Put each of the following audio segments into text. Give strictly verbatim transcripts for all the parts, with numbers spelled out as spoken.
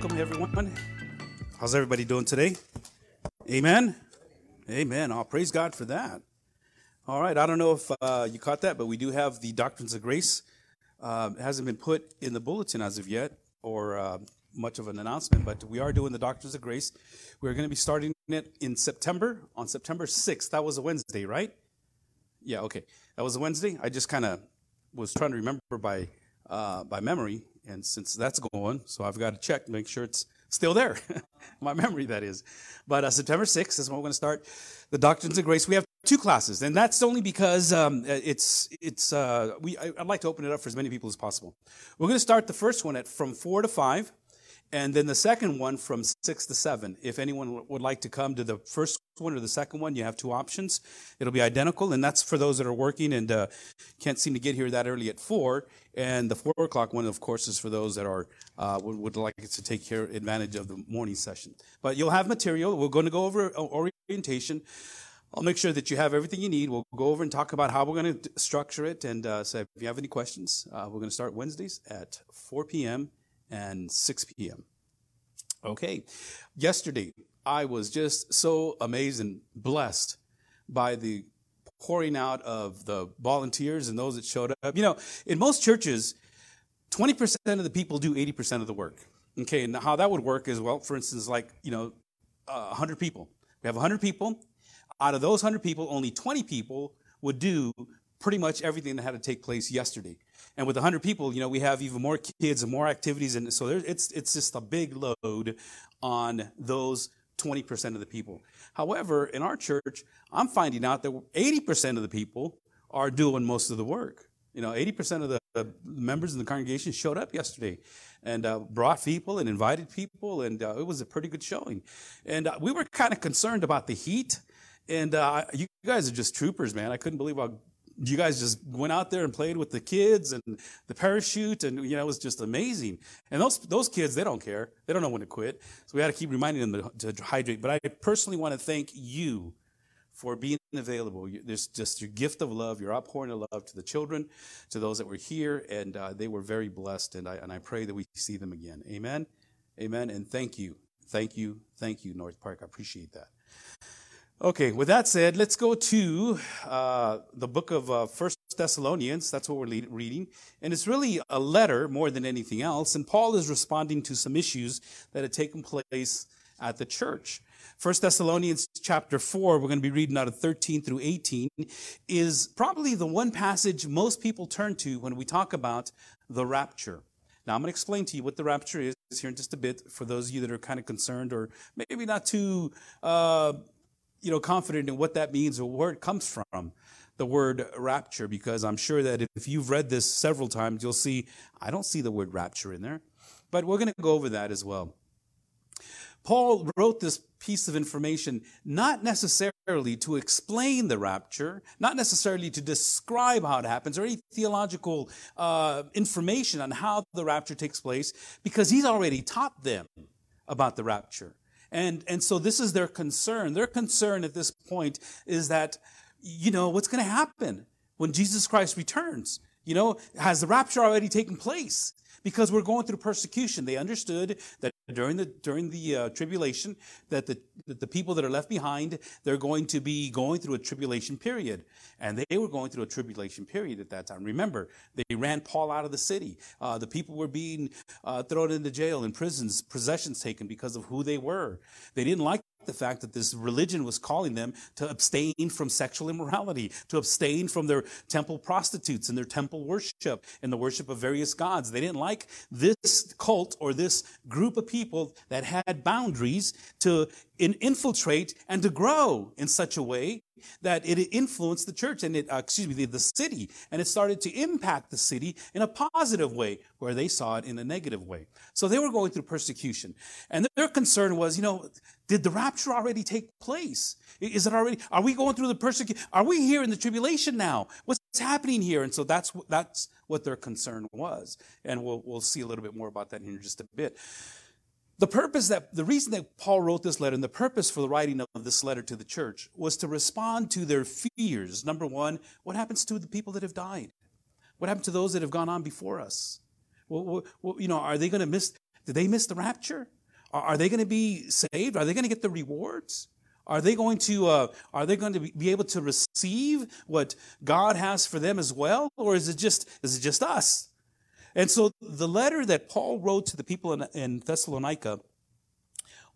Welcome, everyone. How's everybody doing today? Amen? Amen. Oh, praise God for that. All right. I don't know if uh, you caught that, but we do have the Doctrines of Grace. Uh, it hasn't been put in the bulletin as of yet or uh, much of an announcement, but we are doing the Doctrines of Grace. We're going to be starting it in September, on September sixth. That was a Wednesday, right? Yeah, okay. That was a Wednesday. I just kind of was trying to remember by uh, by memory. And since that's going, so I've got to check, make sure it's still there. My memory, that is. But uh, September sixth is when we're going to start the Doctrines of Grace. We have two classes, and that's only because um, it's, it's uh, we, I, I'd like to open it up for as many people as possible. We're going to start the first one at from four to five, and then the second one from six to seven. If anyone would like to come to the first one or the second one, you have two options. It'll be identical, and that's for those that are working and uh, can't seem to get here that early at four. And the four o'clock one, of course, is for those that are uh, would, would like to take care, advantage of the morning session. But you'll have material. We're going to go over orientation. I'll make sure that you have everything you need. We'll go over and talk about how we're going to structure it. And uh, so if you have any questions, uh, we're going to start Wednesdays at four p.m. and six p.m. Okay. Yesterday, I was just so amazed and blessed by the pouring out of the volunteers and those that showed up. You know, in most churches, twenty percent of the people do eighty percent of the work. Okay, and how that would work is, well, for instance, like, you know, uh, one hundred people. We have one hundred people. Out of those one hundred people, only twenty people would do pretty much everything that had to take place yesterday. And with one hundred people, you know, we have even more kids and more activities. And so there, it's it's just a big load on those twenty percent of the people. However, in our church, I'm finding out that eighty percent of the people are doing most of the work. You know, eighty percent of the, the members in the congregation showed up yesterday and uh, brought people and invited people. And uh, it was a pretty good showing. And uh, we were kind of concerned about the heat. And uh, you guys are just troopers, man. I couldn't believe how you guys just went out there and played with the kids and the parachute, and you know it was just amazing. And those those kids, they don't care; they don't know when to quit. So we had to keep reminding them to, to hydrate. But I personally want to thank you for being available. There's just your gift of love, your outpouring of love to the children, to those that were here, and uh, they were very blessed. And I and I pray that we see them again. Amen, amen. And thank you, thank you, thank you, North Park. I appreciate that. Okay, with that said, let's go to uh, the book of uh, First Thessalonians. That's what we're le- reading. And it's really a letter more than anything else. And Paul is responding to some issues that had taken place at the church. First Thessalonians chapter four, we're going to be reading out of thirteen through eighteen, is probably the one passage most people turn to when we talk about the rapture. Now, I'm going to explain to you what the rapture is here in just a bit for those of you that are kind of concerned or maybe not too Uh, you know, confident in what that means or where it comes from, the word rapture, because I'm sure that if you've read this several times, you'll see, I don't see the word rapture in there. But we're going to go over that as well. Paul wrote this piece of information not necessarily to explain the rapture, not necessarily to describe how it happens or any theological uh, information on how the rapture takes place, because he's already taught them about the rapture. And and so this is their concern. Their concern at this point is that, you know, what's going to happen when Jesus Christ returns? You know, has the rapture already taken place? Because we're going through persecution. They understood that during the during the uh, tribulation, that the that the people that are left behind, they're going to be going through a tribulation period. And they were going through a tribulation period at that time. Remember, they ran Paul out of the city. Uh, the people were being uh, thrown into jail and prisons, possessions taken because of who they were. They didn't like the fact that this religion was calling them to abstain from sexual immorality, to abstain from their temple prostitutes and their temple worship and the worship of various gods. They didn't like this cult or this group of people that had boundaries to in infiltrate and to grow in such a way that it influenced the church and it, uh, excuse me, the, the city, and it started to impact the city in a positive way where they saw it in a negative way. So they were going through persecution, and their concern was, you know, did the rapture already take place? Is it already? Are we going through the persecution? Are we here in the tribulation now? What's happening here? And so that's that's what their concern was, and we'll we'll see a little bit more about that in just a bit. The purpose that, the reason that Paul wrote this letter and the purpose for the writing of this letter to the church was to respond to their fears. Number one, what happens to the people that have died? What happened to those that have gone on before us? Well, well, you know, are they going to miss? Did they miss the rapture? Are they going to be saved? Are they going to get the rewards? Are they going to uh, are they going to be able to receive what God has for them as well, or is it just is it just us? And so the letter that Paul wrote to the people in, in Thessalonica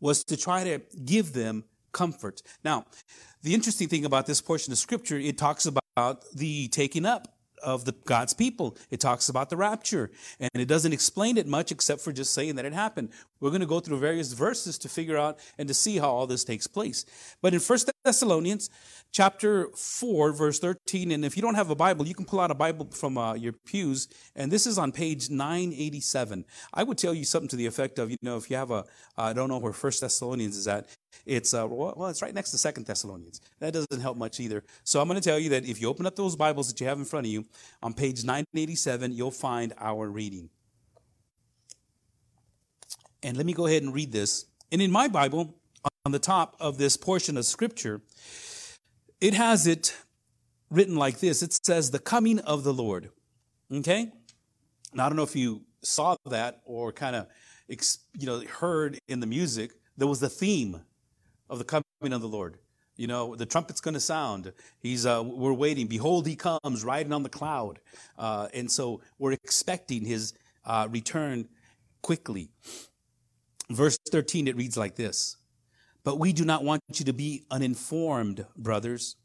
was to try to give them comfort. Now, the interesting thing about this portion of Scripture, it talks about the taking up of the God's people. It talks about the rapture, and it doesn't explain it much except for just saying that it happened. We're going to go through various verses to figure out and to see how all this takes place. But in First Thessalonians chapter four, verse thirteen, and if you don't have a Bible, you can pull out a Bible from uh, your pews, and this is on page nine eighty-seven. I would tell you something to the effect of, you know, if you have a, I uh, don't know where First Thessalonians is at, it's, uh, well, it's right next to Second Thessalonians. That doesn't help much either. So I'm going to tell you that if you open up those Bibles that you have in front of you, on page nine eighty-seven, you'll find our reading. And let me go ahead and read this. And in my Bible, on the top of this portion of Scripture, it has it written like this. It says, the coming of the Lord. Okay? Now, I don't know if you saw that or kind of, you know, heard in the music. There was the theme of the coming of the Lord. You know, the trumpet's going to sound. He's, uh, we're waiting. Behold, he comes riding on the cloud. Uh, and so we're expecting his uh, return quickly. Verse thirteen, it reads like this. But we do not want you to be uninformed, brothers,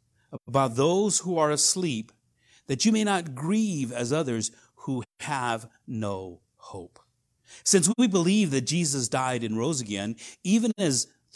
about those who are asleep, that you may not grieve as others who have no hope. Since we believe that Jesus died and rose again, even as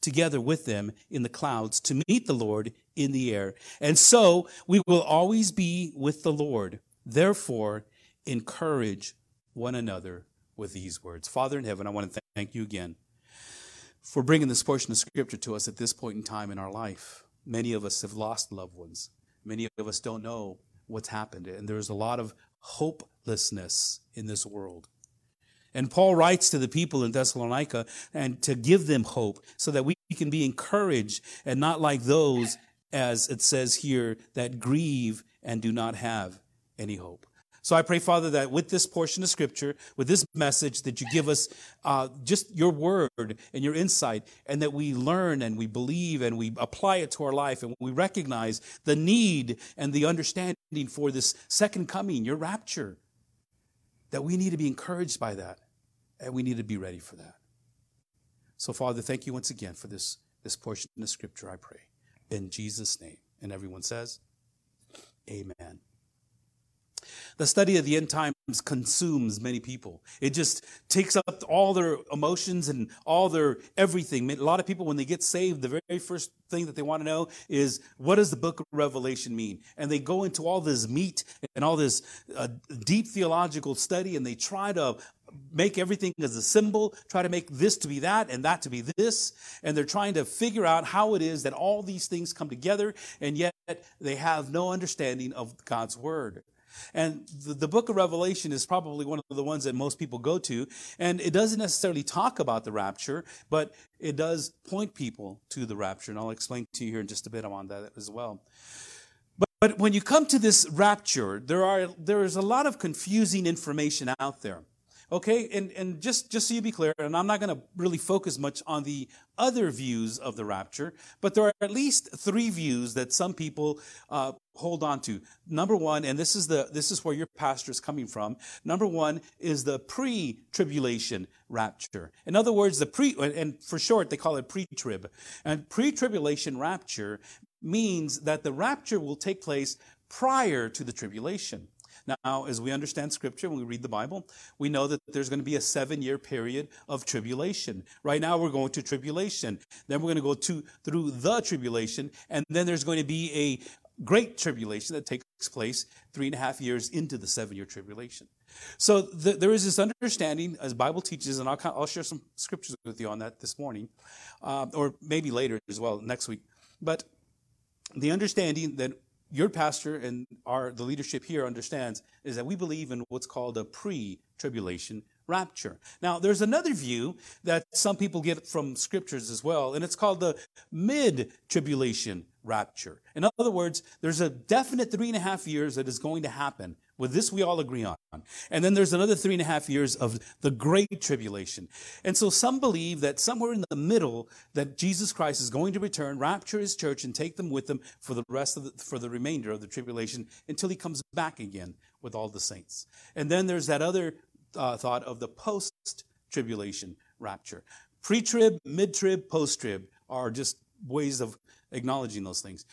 together with them in the clouds to meet the Lord in the air. And so we will always be with the Lord. Therefore, encourage one another with these words. Father in heaven, I want to thank you again for bringing this portion of Scripture to us at this point in time in our life. Many of us have lost loved ones. Many of us don't know what's happened, and there's a lot of hopelessness in this world. And Paul writes to the people in Thessalonica and to give them hope so that we can be encouraged and not like those, as it says here, that grieve and do not have any hope. So I pray, Father, that with this portion of Scripture, with this message, that you give us uh, just your word and your insight, and that we learn and we believe and we apply it to our life, and we recognize the need and the understanding for this second coming, your rapture, that we need to be encouraged by that, and we need to be ready for that. So, Father, thank you once again for this, this portion of Scripture, I pray, in Jesus' name. And everyone says, amen. The study of the end times consumes many people. It just takes up all their emotions and all their everything. A lot of people, when they get saved, the very first thing that they want to know is, what does the book of Revelation mean? And they go into all this meat and all this uh, deep theological study, and they try to make everything as a symbol, try to make this to be that and that to be this, and they're trying to figure out how it is that all these things come together, and yet they have no understanding of God's word. And the, the book of Revelation is probably one of the ones that most people go to, and it doesn't necessarily talk about the rapture, but it does point people to the rapture, and I'll explain to you here in just a bit on that as well. But, but when you come to this rapture, there are there is a lot of confusing information out there. Okay, and, and just, just so you be clear, and I'm not going to really focus much on the other views of the rapture, but there are at least three views that some people uh, hold on to. Number one, and this is the this is where your pastor is coming from. Number one is the pre-tribulation rapture. In other words, the pre and for short they call it pre-trib. And pre-tribulation rapture means that the rapture will take place prior to the tribulation. Now, as we understand Scripture, when we read the Bible, we know that there's going to be a seven-year period of tribulation. Right now, we're going to tribulation. Then we're going to go to, through the tribulation, and then there's going to be a great tribulation that takes place three and a half years into the seven-year tribulation. So the, there is this understanding, as Bible teaches, and I'll, I'll share some scriptures with you on that this morning, uh, or maybe later as well, next week. But the understanding that your pastor and our the leadership here understands is that we believe in what's called a pre-tribulation rapture. Now, there's another view that some people get from scriptures as well, and it's called the mid-tribulation rapture. In other words, there's a definite three and a half years that is going to happen. With this, we all agree on. And then there's another three and a half years of the great tribulation. And so some believe that somewhere in the middle that Jesus Christ is going to return, rapture his church, and take them with him for the rest of the, for the remainder of the tribulation until he comes back again with all the saints. And then there's that other uh, thought of the post-tribulation rapture. Pre-trib, mid-trib, post-trib are just ways of acknowledging those things.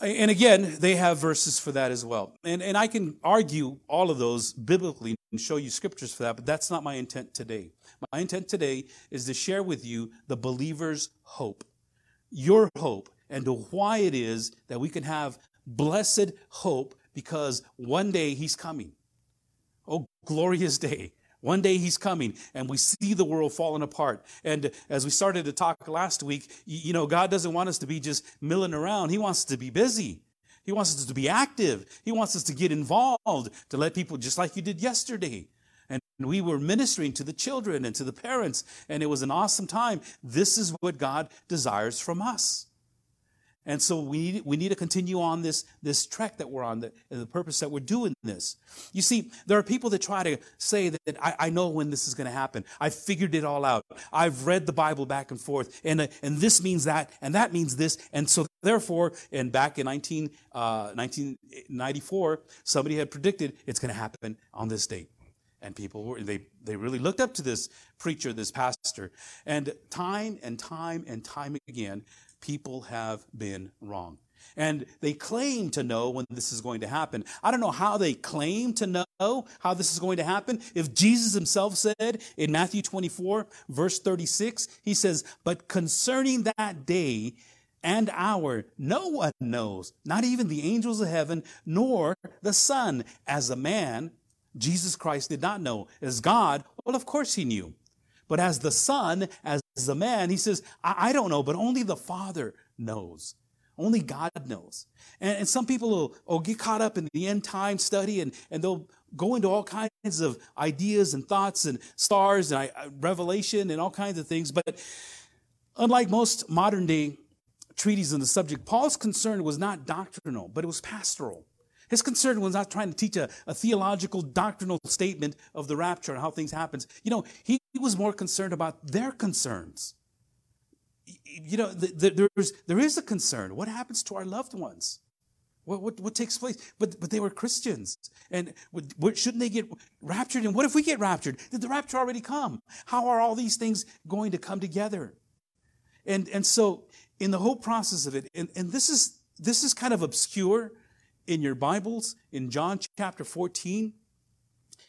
And again, they have verses for that as well. And and I can argue all of those biblically and show you scriptures for that, but that's not my intent today. My intent today is to share with you the believer's hope, your hope, and to why it is that we can have blessed hope because one day he's coming. Oh, glorious day. One day he's coming, and we see the world falling apart. And as we started to talk last week, you know, God doesn't want us to be just milling around. He wants us to be busy. He wants us to be active. He wants us to get involved, to let people, just like you did yesterday. And we were ministering to the children and to the parents, and it was an awesome time. This is what God desires from us. And so we need, we need to continue on this, this trek that we're on, the, the purpose that we're doing this. You see, there are people that try to say that, that I, I know when this is going to happen. I figured it all out. I've read the Bible back and forth, and, and this means that, and that means this. And so therefore, and back in nineteen ninety-four, somebody had predicted it's going to happen on this date. And people were, they, they really looked up to this preacher, this pastor. And time and time and time again, people have been wrong. And they claim to know when this is going to happen. I don't know how they claim to know how this is going to happen. If Jesus himself said in Matthew twenty-four, verse thirty-six, he says, "But concerning that day and hour, no one knows, not even the angels of heaven, nor the Son. As a man, Jesus Christ did not know. As God, well, of course he knew. But as the Son, as the man," he says, I, I don't know, but only the Father knows. Only God knows. And, and some people will, will get caught up in the end time study, and, and they'll go into all kinds of ideas and thoughts and stars and I, Revelation and all kinds of things. But unlike most modern day treatises on the subject, Paul's concern was not doctrinal, but it was pastoral. His concern was not trying to teach a, a theological doctrinal statement of the rapture and how things happen. You know, he was more concerned about their concerns. You know, the, the, there's, there is a concern. What happens to our loved ones? What, what, what takes place? But, but they were Christians. And what, shouldn't they get raptured? And what if we get raptured? Did the rapture already come? How are all these things going to come together? And, and so in the whole process of it, and, and this is, this is kind of obscure, in your Bibles, in John chapter fourteen,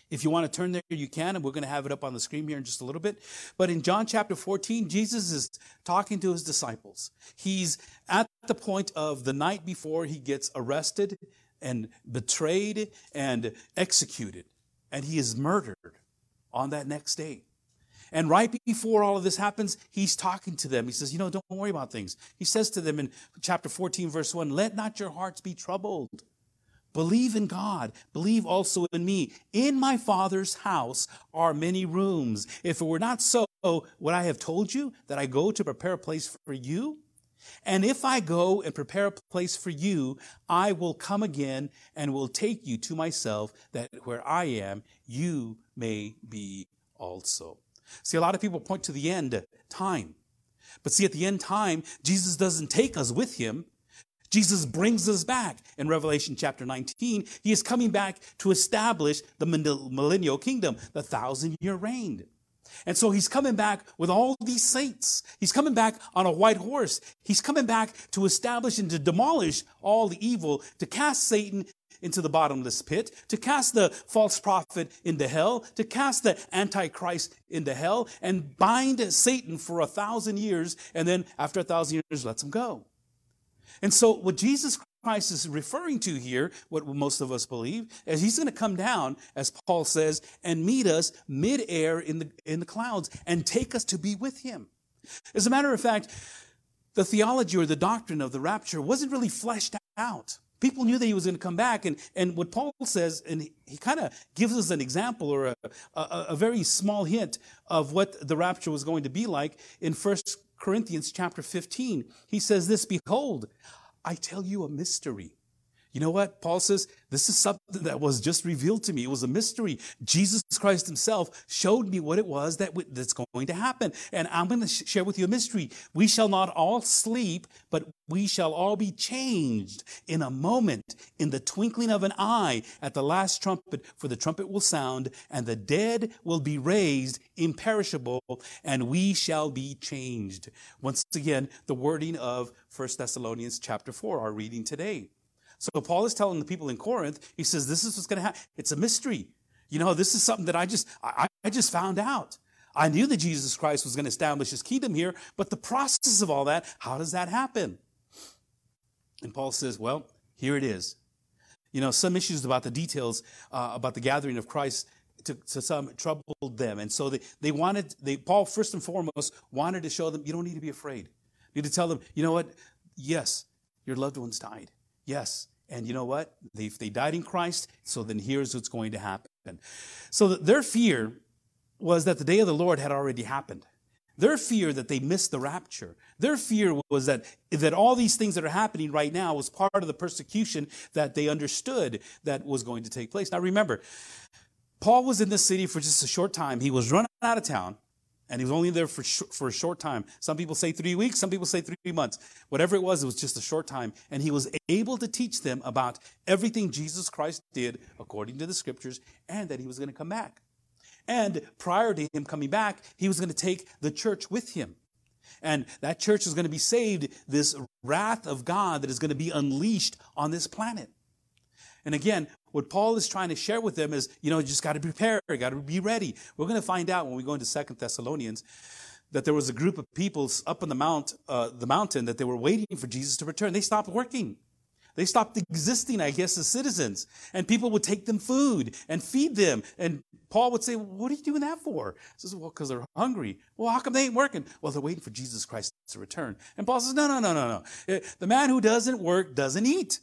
if you want to turn there, you can, and we're going to have it up on the screen here in just a little bit. But in John chapter fourteen, Jesus is talking to his disciples. He's at the point of the night before he gets arrested and betrayed and executed, and he is murdered on that next day. And right before all of this happens, he's talking to them. He says, you know, don't worry about things. He says to them in chapter fourteen, verse one, "Let not your hearts be troubled. Believe in God. Believe also in me. In my Father's house are many rooms. If it were not so, would I have told you that I go to prepare a place for you? And if I go and prepare a place for you, I will come again and will take you to myself, that where I am, you may be also." See, a lot of people point to the end time. But see, at the end time, Jesus doesn't take us with him. Jesus brings us back. In Revelation chapter nineteen, he is coming back to establish the millennial kingdom, the thousand-year reign. And so he's coming back with all these saints. He's coming back on a white horse. He's coming back to establish and to demolish all the evil, to cast Satan into the bottomless pit, to cast the false prophet into hell, to cast the antichrist into hell, and bind Satan for a thousand years, and then after a thousand years, lets him go. And so what Jesus Christ is referring to here, what most of us believe, is he's going to come down, as Paul says, and meet us midair in the, in the clouds and take us to be with him. As a matter of fact, the theology or the doctrine of the rapture wasn't really fleshed out. People knew that he was going to come back, and, and what Paul says, and he, he kind of gives us an example or a, a, a very small hint of what the rapture was going to be like in First Corinthians chapter fifteen. He says this, "Behold, I tell you a mystery." You know what? Paul says, this is something that was just revealed to me. It was a mystery. Jesus Christ himself showed me what it was that w- that's going to happen. And I'm going to sh- share with you a mystery. We shall not all sleep, but we shall all be changed in a moment, in the twinkling of an eye, at the last trumpet. For the trumpet will sound, and the dead will be raised imperishable, and we shall be changed. Once again, the wording of First Thessalonians chapter four, our reading today. So Paul is telling the people in Corinth, he says, this is what's going to happen. It's a mystery. You know, this is something that I just, I, I just found out. I knew that Jesus Christ was going to establish his kingdom here, but the process of all that, how does that happen? And Paul says, well, here it is. You know, some issues about the details, uh, about the gathering of Christ to, to some troubled them. And so they, they wanted, they, Paul first and foremost wanted to show them, you don't need to be afraid. You need to tell them, you know what? Yes, your loved ones died. Yes, and you know what? They, if they died in Christ, so then here's what's going to happen. So the, their fear was that the day of the Lord had already happened. Their fear that they missed the rapture. Their fear was that, that all these things that are happening right now was part of the persecution that they understood that was going to take place. Now remember, Paul was in this city for just a short time. He was run out of town, and he was only there for sh- for a short time. Some people say three weeks, some people say three months. Whatever it was, it was just a short time. And he was able to teach them about everything Jesus Christ did according to the scriptures, and that he was going to come back. And prior to him coming back, he was going to take the church with him. And that church was going to be saved, this wrath of God that is going to be unleashed on this planet. And again, what Paul is trying to share with them is, you know, you just got to prepare, you got to be ready. We're going to find out when we go into Second Thessalonians that there was a group of people up on the mount, uh, the mountain, that they were waiting for Jesus to return. They stopped working. They stopped existing, I guess, as citizens. And people would take them food and feed them. And Paul would say, what are you doing that for? He says, well, because they're hungry. Well, how come they ain't working? Well, they're waiting for Jesus Christ to return. And Paul says, no, no, no, no, no. The man who doesn't work doesn't eat.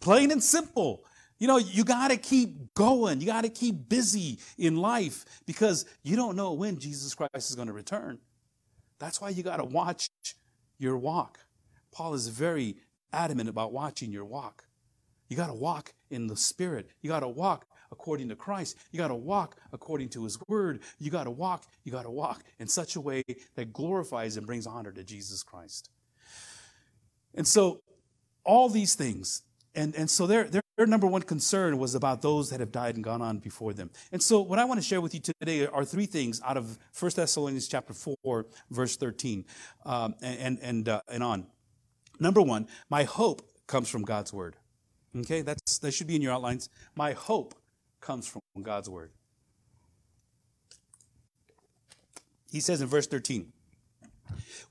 Plain and simple. You know, you got to keep going. You got to keep busy in life because you don't know when Jesus Christ is going to return. That's why you got to watch your walk. Paul is very adamant about watching your walk. You got to walk in the Spirit. You got to walk according to Christ. You got to walk according to his word. You got to walk, you got to walk in such a way that glorifies and brings honor to Jesus Christ. And so all these things, and, and so they're, they're Their number one concern was about those that have died and gone on before them. And so what I want to share with you today are three things out of First Thessalonians chapter four, verse thirteen um, and, and, uh, and on. Number one, my hope comes from God's word. Okay, that's that should be in your outlines. My hope comes from God's word. He says in verse thirteen,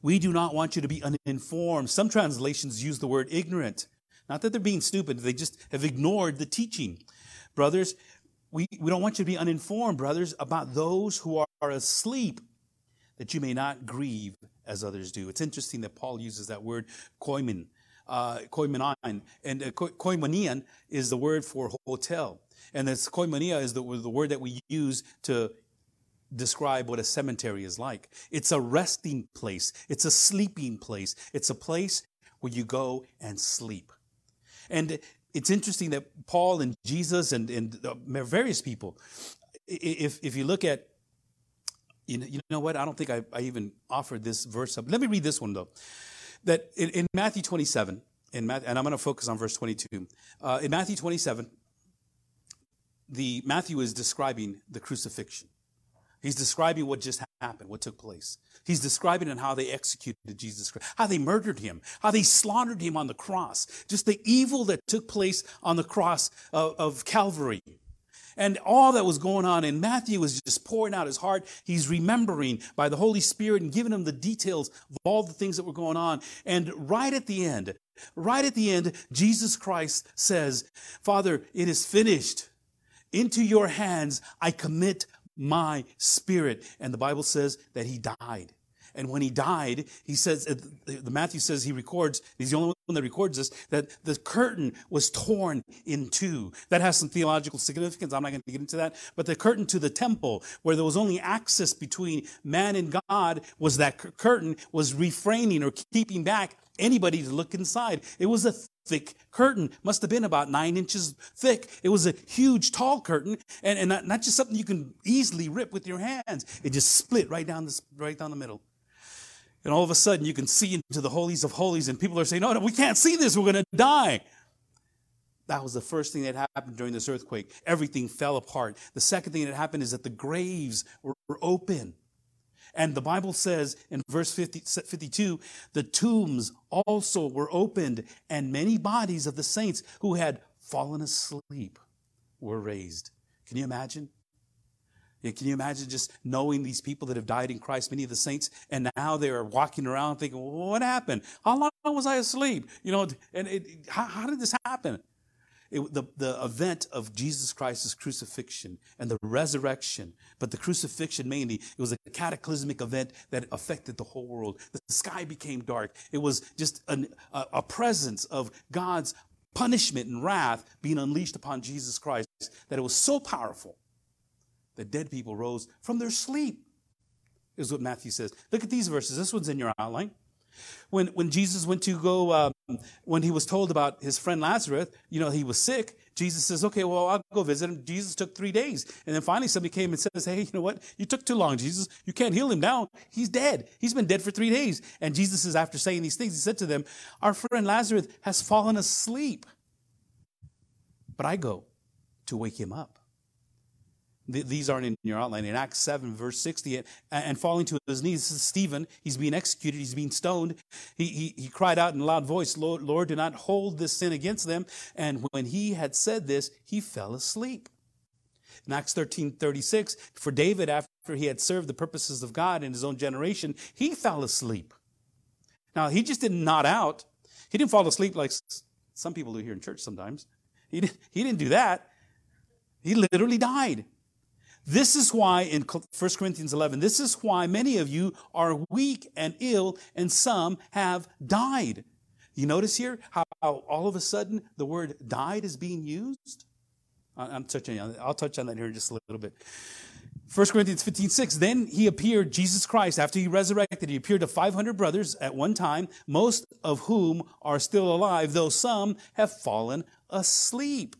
we do not want you to be uninformed. Some translations use the word ignorant. Not that they're being stupid, they just have ignored the teaching. Brothers, we, we don't want you to be uninformed, brothers, about those who are, are asleep, that you may not grieve as others do. It's interesting that Paul uses that word koimen, uh, koimenon, and uh, koimonion is the word for hotel. And this koimonia is the, the word that we use to describe what a cemetery is like. It's a resting place. It's a sleeping place. It's a place where you go and sleep. And it's interesting that Paul and Jesus and, and various people, if if you look at, you know, you know what, I don't think I, I even offered this verse up. Let me read this one, though. That in, in Matthew twenty-seven, in Matthew, and I'm going to focus on verse twenty-two. Uh, in Matthew twenty-seven, the Matthew is describing the crucifixion. He's describing what just happened, what took place. He's describing in how they executed Jesus Christ, how they murdered him, how they slaughtered him on the cross, just the evil that took place on the cross of, of Calvary. And all that was going on, and Matthew was just pouring out his heart. He's remembering by the Holy Spirit and giving him the details of all the things that were going on. And right at the end, Right at the end, Jesus Christ says, Father, it is finished. Into your hands I commit my spirit. And the Bible says that he died. And when he died, he says, the Matthew says he records, he's the only one that records this, that the curtain was torn in two. That has some theological significance. I'm not going to get into that. But the curtain to the temple, where there was only access between man and God, was that curtain was refraining or keeping back anybody to look inside. It was a thick curtain. Must have been about nine inches thick. It was a huge, tall curtain, and, and not, not just something you can easily rip with your hands. It just split right down this, right down the middle. And all of a sudden, you can see into the holies of holies, and people are saying, no, no, we can't see this. We're going to die. That was the first thing that happened during this earthquake. Everything fell apart. The second thing that happened is that the graves were, were open. And the Bible says in verse fifty, fifty-two, the tombs also were opened, and many bodies of the saints who had fallen asleep were raised. Can you imagine? Can you imagine just knowing these people that have died in Christ, many of the saints, and now they are walking around thinking, well, what happened? How long was I asleep? You know, and it, how, how did this happen? It, the, the event of Jesus Christ's crucifixion and the resurrection, but the crucifixion mainly, it was a cataclysmic event that affected the whole world. The sky became dark. It was just an, a, a presence of God's punishment and wrath being unleashed upon Jesus Christ, that it was so powerful that dead people rose from their sleep, is what Matthew says. Look at these verses. This one's in your outline. When when Jesus went to go, um, when he was told about his friend Lazarus, you know, he was sick, Jesus says, okay, well, I'll go visit him. Jesus took three days. And then finally somebody came and says, hey, you know what? You took too long, Jesus. You can't heal him now. He's dead. He's been dead for three days. And Jesus is, after saying these things, he said to them, our friend Lazarus has fallen asleep, but I go to wake him up. These aren't in your outline. In Acts seven, verse sixty, and falling to his knees, this is Stephen. He's being executed. He's being stoned. He, he, he cried out in a loud voice, Lord, Lord, do not hold this sin against them. And when he had said this, he fell asleep. In Acts thirteen, thirty-six, for David, after he had served the purposes of God in his own generation, he fell asleep. Now, he just didn't nod out. He didn't fall asleep like some people do here in church sometimes. He didn't, he didn't do that. He literally died. This is why in First Corinthians eleven, this is why many of you are weak and ill, and some have died. You notice here how, how all of a sudden the word died is being used? I'm touching on I'll touch on that here in just a little bit. First Corinthians fifteen six, then he appeared, Jesus Christ, after he resurrected, he appeared to five hundred brothers at one time, most of whom are still alive, though some have fallen asleep.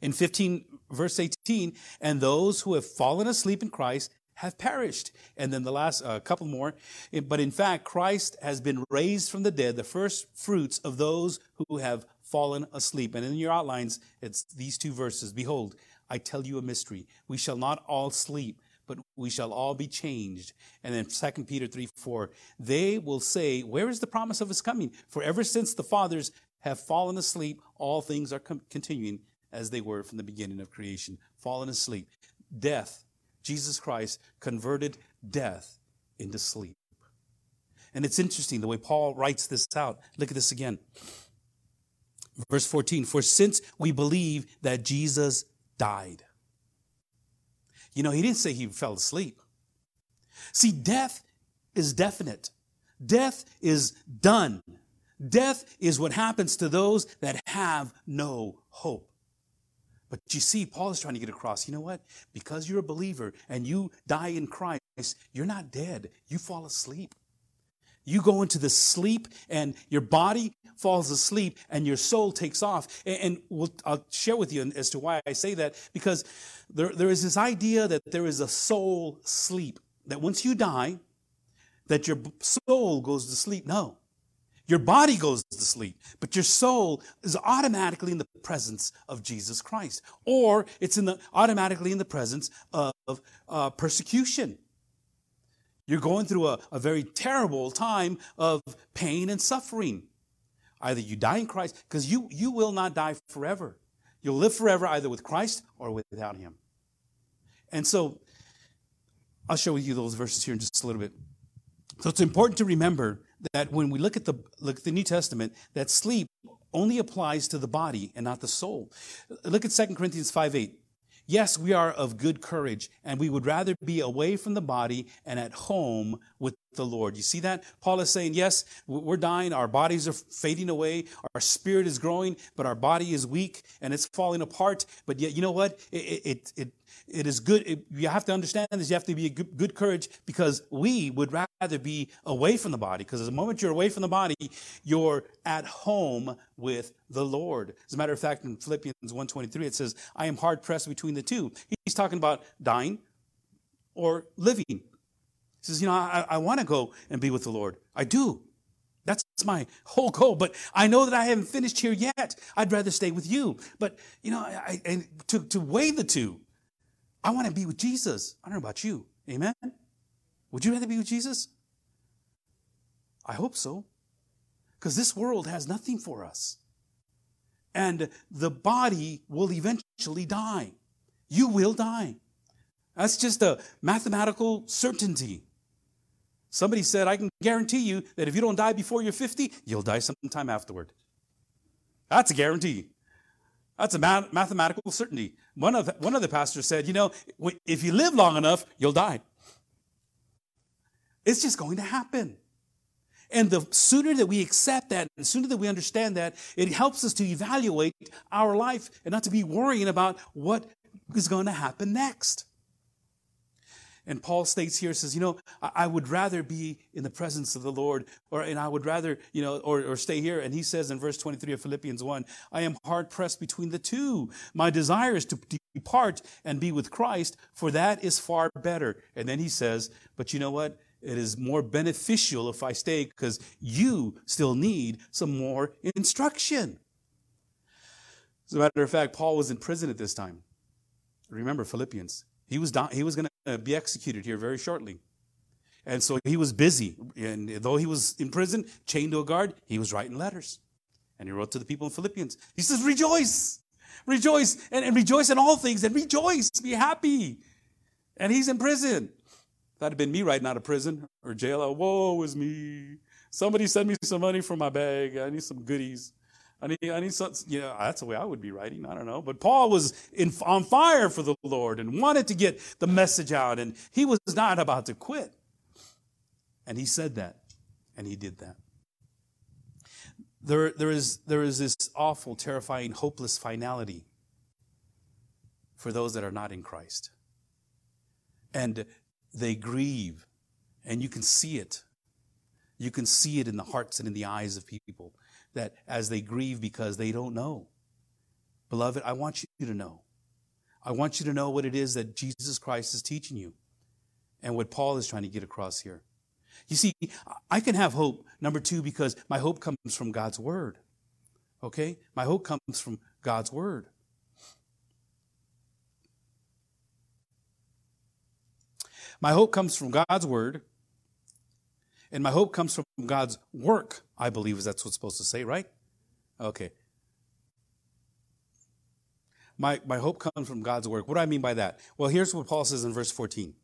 In fifteen verse eighteen, and those who have fallen asleep in Christ have perished. And then the last uh, couple more. But in fact, Christ has been raised from the dead, the first fruits of those who have fallen asleep. And in your outlines, it's these two verses. Behold, I tell you a mystery. We shall not all sleep, but we shall all be changed. And then Second Peter three four, they will say, where is the promise of his coming? For ever since the fathers have fallen asleep, all things are com- continuing as they were from the beginning of creation, fallen asleep. Death, Jesus Christ converted death into sleep. And it's interesting the way Paul writes this out. Look at this again. Verse fourteen, for since we believe that Jesus died. You know, he didn't say he fell asleep. See, death is definite. Death is done. Death is what happens to those that have no hope. But you see, Paul is trying to get across, you know what? Because you're a believer and you die in Christ, you're not dead. You fall asleep. You go into the sleep and your body falls asleep and your soul takes off. And we'll, I'll share with you as to why I say that, because there, there is this idea that there is a soul sleep, that once you die, that your soul goes to sleep. No. Your body goes to sleep, but your soul is automatically in the presence of Jesus Christ, or it's in the automatically in the presence of uh, persecution. You're going through a, a very terrible time of pain and suffering. Either you die in Christ, because you you will not die forever. You'll live forever either with Christ or without him. And so, I'll share with you those verses here in just a little bit. So it's important to remember that when we look at the look at the New Testament, that sleep only applies to the body and not the soul. Look at Second Corinthians five eight. Yes, we are of good courage, and we would rather be away from the body and at home with the Lord. You see that? Paul is saying, yes, we're dying, our bodies are fading away, our spirit is growing, but our body is weak and it's falling apart. But yet, you know what? It it it, it is good. It, you have to understand this. You have to be a good, good courage, because we would rather be away from the body, because the moment you're away from the body, you're at home with the Lord. As a matter of fact, in Philippians one twenty-three, it says, I am hard pressed between the two. He's talking about dying or living. He says, you know, I, I want to go and be with the Lord. I do. That's my whole goal. But I know that I haven't finished here yet. I'd rather stay with you. But, you know, I, I, to, to weigh the two, I want to be with Jesus. I don't know about you. Amen? Would you rather be with Jesus? I hope so. Because this world has nothing for us. And the body will eventually die. You will die. That's just a mathematical certainty. Somebody said, I can guarantee you that if you don't die before you're fifty, you'll die sometime afterward. That's a guarantee. That's a ma- mathematical certainty. One of, one of the pastors said, you know, if you live long enough, you'll die. It's just going to happen. And the sooner that we accept that, the sooner that we understand that, it helps us to evaluate our life and not to be worrying about what is going to happen next. And Paul states here, says, you know, I would rather be in the presence of the Lord, or and I would rather, you know, or, or stay here. And he says in verse twenty-three of Philippians one, I am hard pressed between the two. My desire is to depart and be with Christ, for that is far better. And then he says, but you know what? It is more beneficial if I stay, because you still need some more instruction. As a matter of fact, Paul was in prison at this time. Remember Philippians. He was down, he was going to be executed here very shortly. And so he was busy. And though he was in prison, chained to a guard, he was writing letters. And he wrote to the people in Philippians. He says, rejoice, rejoice, and, and rejoice in all things, and rejoice, be happy. And he's in prison. If that had been me writing out of prison or jail, I, woe is me. Somebody send me some money from my bag. I need some goodies. I need, I need some, you know, that's the way I would be writing. I don't know. But Paul was in, on fire for the Lord and wanted to get the message out. And he was not about to quit. And he said that. And he did that. There, there is, there is this awful, terrifying, hopeless finality for those that are not in Christ. And they grieve. And you can see it. You can see it in the hearts and in the eyes of people, that as they grieve because they don't know. Beloved, I want you to know. I want you to know what it is that Jesus Christ is teaching you and what Paul is trying to get across here. You see, I can have hope, number two, because my hope comes from God's word. Okay? My hope comes from God's word. My hope comes from God's word. And my hope comes from God's work, I believe, is that's what's supposed to say, right? Okay. My, my hope comes from God's work. What do I mean by that? Well, here's what Paul says in verse fourteen.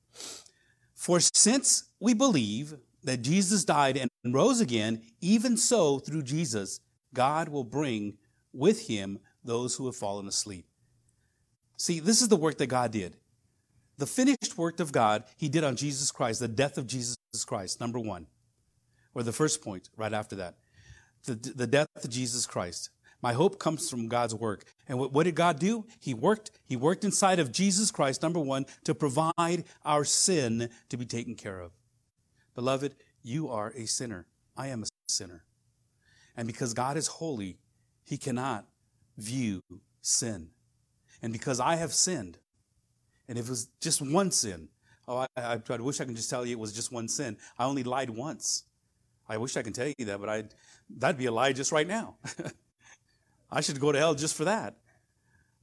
For since we believe that Jesus died and rose again, even so through Jesus, God will bring with him those who have fallen asleep. See, this is the work that God did. The finished work of God he did on Jesus Christ, the death of Jesus Christ, number one. Or the first point right after that. The, the death of Jesus Christ. My hope comes from God's work. And what, what did God do? He worked. He worked inside of Jesus Christ, number one, to provide our sin to be taken care of. Beloved, you are a sinner. I am a sinner. And because God is holy, he cannot view sin. And because I have sinned, and if it was just one sin, oh, I, I wish I could just tell you it was just one sin. I only lied once. I wish I could tell you that, but I that'd be a lie just right now. I should go to hell just for that.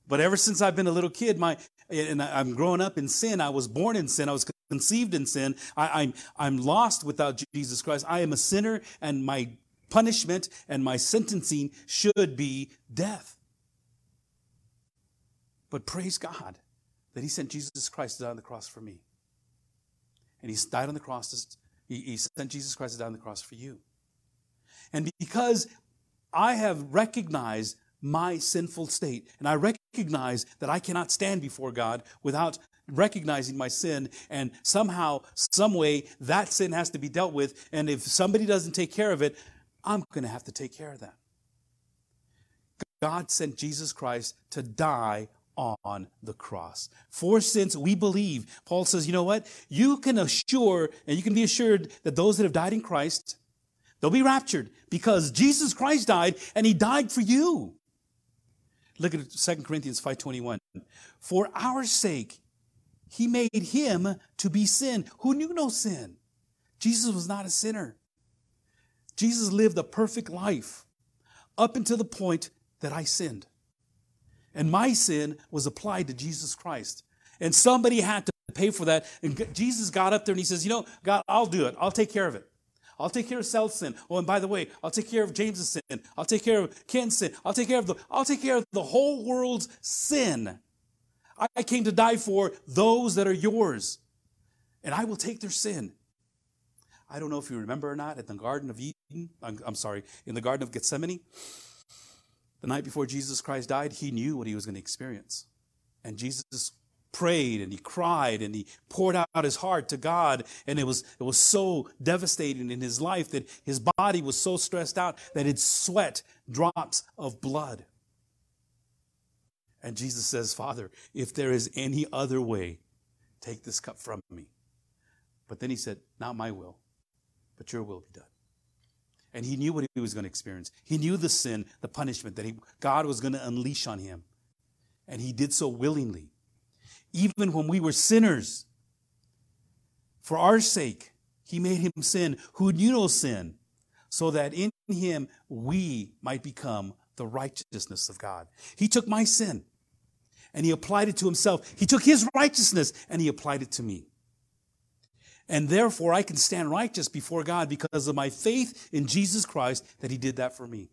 But ever since I've been a little kid, my and I'm growing up in sin. I was born in sin. I was conceived in sin. I, I'm I'm lost without Jesus Christ. I am a sinner, and my punishment and my sentencing should be death. But praise God that he sent Jesus Christ to die on the cross for me. And he died on the cross. To, he, he sent Jesus Christ to die on the cross for you. And because I have recognized my sinful state, and I recognize that I cannot stand before God without recognizing my sin, and somehow, some way, that sin has to be dealt with, and if somebody doesn't take care of it, I'm going to have to take care of that. God sent Jesus Christ to die on the cross. For since we believe, Paul says, you know what? You can assure, and you can be assured that those that have died in Christ, they'll be raptured because Jesus Christ died and he died for you. Look at Second Corinthians five twenty-one. For our sake, he made him to be sin who knew no sin. Jesus was not a sinner. Jesus lived a perfect life up until the point that I sinned. And my sin was applied to Jesus Christ. And somebody had to pay for that. And Jesus got up there and he says, you know, God, I'll do it. I'll take care of it. I'll take care of Sel's sin. Oh, and by the way, I'll take care of James's sin. I'll take care of Ken's sin. I'll take care of the, I'll take care of the whole world's sin. I, I came to die for those that are yours. And I will take their sin. I don't know if you remember or not, at the Garden of Eden, I'm, I'm sorry, in the Garden of Gethsemane, the night before Jesus Christ died, he knew what he was going to experience. And Jesus prayed and he cried and he poured out his heart to God. And it was, it was so devastating in his life that his body was so stressed out that it sweat drops of blood. And Jesus says, Father, if there is any other way, take this cup from me. But then he said, not my will, but your will be done. And he knew what he was going to experience. He knew the sin, the punishment that he, God was going to unleash on him. And he did so willingly. Even when we were sinners, for our sake, he made him sin who knew no sin, so that in him we might become the righteousness of God. He took my sin and he applied it to himself. He took his righteousness and he applied it to me. And therefore, I can stand righteous before God because of my faith in Jesus Christ that he did that for me.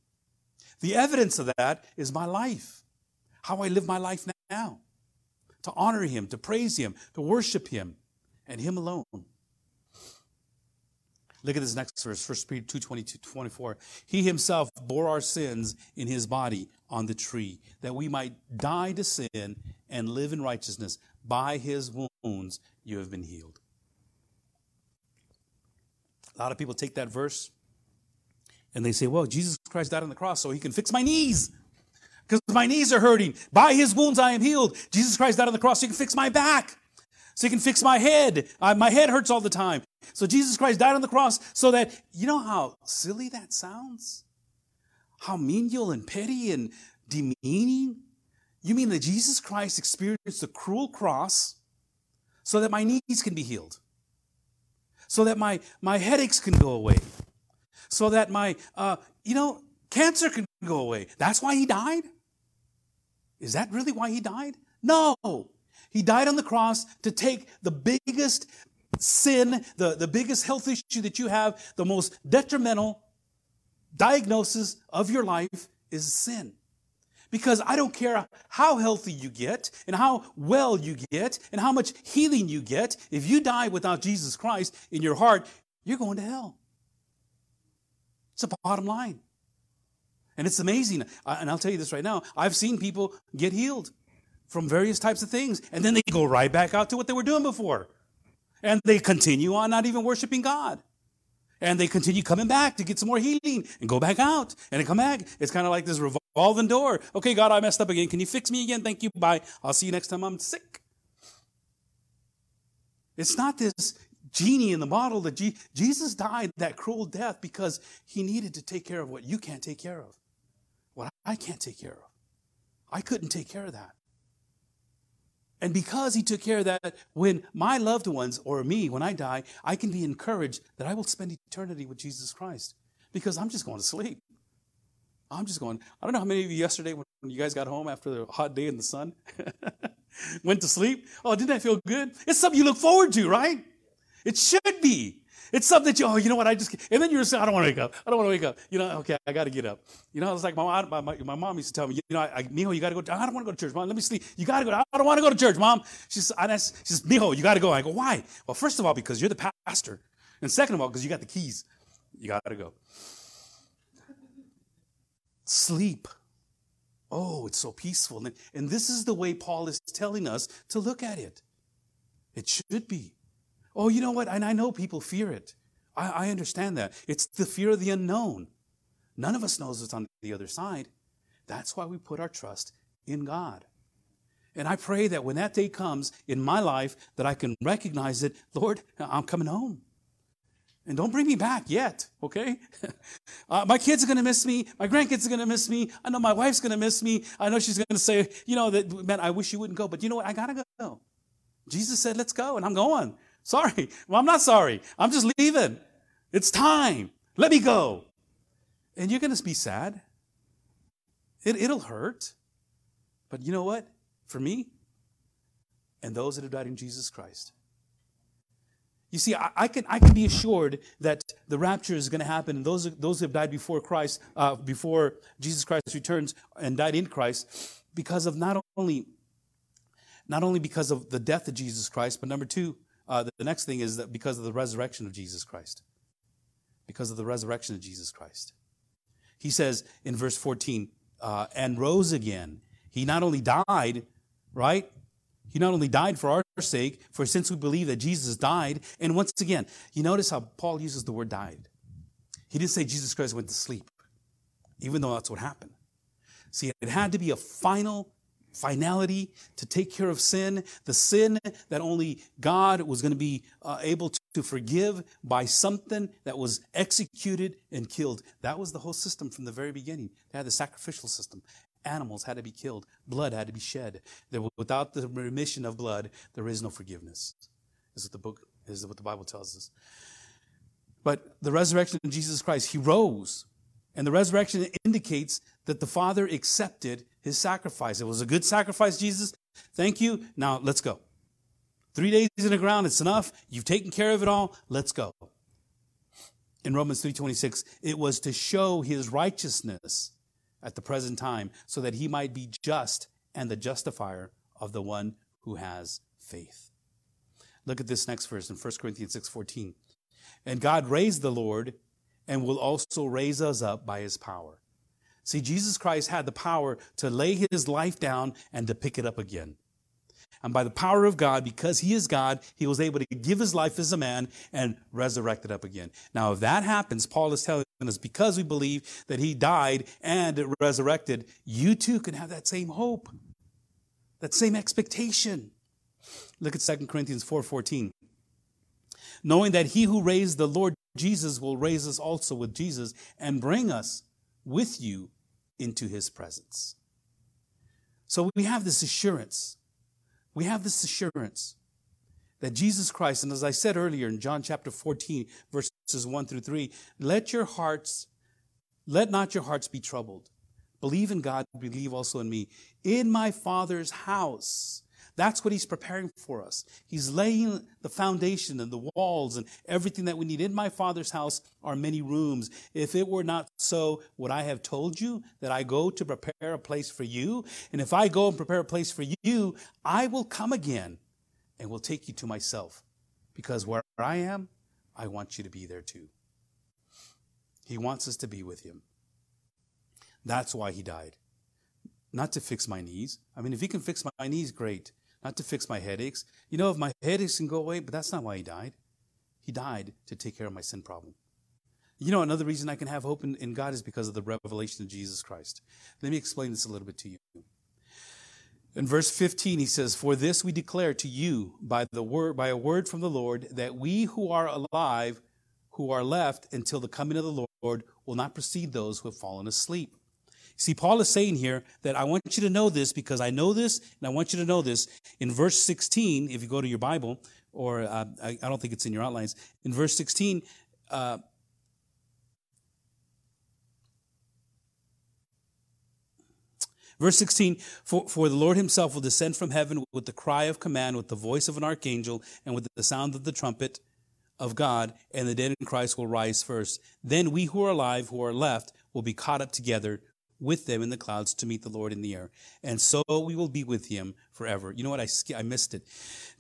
The evidence of that is my life, how I live my life now, to honor him, to praise him, to worship him, and him alone. Look at this next verse, First Peter two twenty-two to twenty-four. He himself bore our sins in his body on the tree, that we might die to sin and live in righteousness. By his wounds you have been healed. A lot of people take that verse and they say, well, Jesus Christ died on the cross so he can fix my knees because my knees are hurting. By his wounds I am healed. Jesus Christ died on the cross so he can fix my back, so he can fix my head. I, my head hurts all the time. So Jesus Christ died on the cross so that, you know how silly that sounds? How menial and petty and demeaning? You mean that Jesus Christ experienced the cruel cross so that my knees can be healed? So that my, my headaches can go away. So that my, uh, you know, cancer can go away. That's why he died? Is that really why he died? No. He died on the cross to take the biggest sin, the, the biggest health issue that you have, the most detrimental diagnosis of your life is sin. Because I don't care how healthy you get and how well you get and how much healing you get. If you die without Jesus Christ in your heart, you're going to hell. It's the bottom line. And it's amazing. And I'll tell you this right now. I've seen people get healed from various types of things. And then they go right back out to what they were doing before. And they continue on not even worshiping God. And they continue coming back to get some more healing and go back out and come back. It's kind of like this revolving door. Okay, God, I messed up again. Can you fix me again? Thank you. Bye. I'll see you next time I'm sick. It's not this genie in the bottle that G- Jesus died that cruel death because he needed to take care of what you can't take care of, what I can't take care of. I couldn't take care of that. And because he took care of that, when my loved ones or me, when I die, I can be encouraged that I will spend eternity with Jesus Christ because I'm just going to sleep. I'm just going, I don't know how many of you yesterday when you guys got home after the hot day in the sun went to sleep. Oh, didn't that feel good? It's something you look forward to, right? It should be. It's something that you, oh, you know what, I just, and then you're saying, I don't want to wake up. I don't want to wake up. You know, okay, I got to get up. You know, it's like my, my, my mom used to tell me, you know, I, I, Mijo, you got to go, I don't want to go to church, Mom. Let me sleep. You got to go. I don't want to go to church, Mom. She says, I, she says, Mijo, you got to go. I go, why? Well, first of all, because you're the pastor. And second of all, because you got the keys. You got to go. sleep. Oh, it's so peaceful. And, and this is the way Paul is telling us to look at it. It should be. Oh, you know what? And I know people fear it. I, I understand that. It's the fear of the unknown. None of us knows what's on the other side. That's why we put our trust in God. And I pray that when that day comes in my life, that I can recognize it. Lord, I'm coming home. And don't bring me back yet, okay? uh, my kids are going to miss me. My grandkids are going to miss me. I know my wife's going to miss me. I know she's going to say, you know, that, man, I wish you wouldn't go. But you know what? I got to go. Jesus said, let's go. And I'm going. Sorry. Well, I'm not sorry. I'm just leaving. It's time. Let me go. And you're going to be sad. It, it'll hurt. But you know what? For me and those that have died in Jesus Christ. You see, I, I can I can be assured that the rapture is going to happen. And those those who have died before Christ, uh, before Jesus Christ returns and died in Christ, because of not only not only because of the death of Jesus Christ, but number two, uh, the, the next thing is that because of the resurrection of Jesus Christ, because of the resurrection of Jesus Christ. He says in verse fourteen, uh, and rose again. He not only died, right? He not only died for our sake, for since we believe that Jesus died, and once again, you notice how Paul uses the word died. He didn't say Jesus Christ went to sleep, even though that's what happened. See, it had to be a final finality to take care of sin, the sin that only God was going to be uh, able to, to forgive by something that was executed and killed. That was the whole system from the very beginning. They had the sacrificial system. Animals had to be killed. Blood had to be shed. There, without the remission of blood, there is no forgiveness. This is what the book, this is what the Bible tells us. But the resurrection of Jesus Christ, he rose. And the resurrection indicates that the Father accepted his sacrifice. It was a good sacrifice, Jesus. Thank you. Now let's go. Three days in the ground, it's enough. You've taken care of it all. Let's go. In Romans three twenty-six, it was to show his righteousness at the present time, so that he might be just and the justifier of the one who has faith. Look at this next verse in First Corinthians six fourteen. And God raised the Lord and will also raise us up by his power. See, Jesus Christ had the power to lay his life down and to pick it up again. And by the power of God, because he is God, he was able to give his life as a man and resurrect it up again. Now, if that happens, Paul is telling us, because we believe that he died and resurrected, you too can have that same hope, that same expectation. Look at Second Corinthians four fourteen. Knowing that he who raised the Lord Jesus will raise us also with Jesus and bring us with you into his presence. So we have this assurance. We have this assurance that Jesus Christ, and as I said earlier in John chapter fourteen, verses one through three, let your hearts, let not your hearts be troubled. Believe in God, believe also in me. In my Father's house, that's what he's preparing for us. He's laying the foundation and the walls and everything that we need. In my Father's house are many rooms. If it were not so, would I have told you that I go to prepare a place for you? And if I go and prepare a place for you, I will come again and will take you to myself. Because where I am, I want you to be there too. He wants us to be with him. That's why he died. Not to fix my knees. I mean, if he can fix my knees, great. Not to fix my headaches. You know, if my headaches can go away, but that's not why he died. He died to take care of my sin problem. You know, another reason I can have hope in, in God is because of the revelation of Jesus Christ. Let me explain this a little bit to you. In verse fifteen, he says, for this we declare to you by the word, by a word from the Lord, that we who are alive, who are left until the coming of the Lord, will not precede those who have fallen asleep. See, Paul is saying here that I want you to know this because I know this, and I want you to know this. In verse sixteen, if you go to your Bible, or uh, I, I don't think it's in your outlines, in verse sixteen, uh, verse sixteen, for, for the Lord himself will descend from heaven with the cry of command, with the voice of an archangel, and with the sound of the trumpet of God, and the dead in Christ will rise first. Then we who are alive, who are left, will be caught up together with them in the clouds to meet the Lord in the air. And so we will be with him forever. You know what? I, I missed it.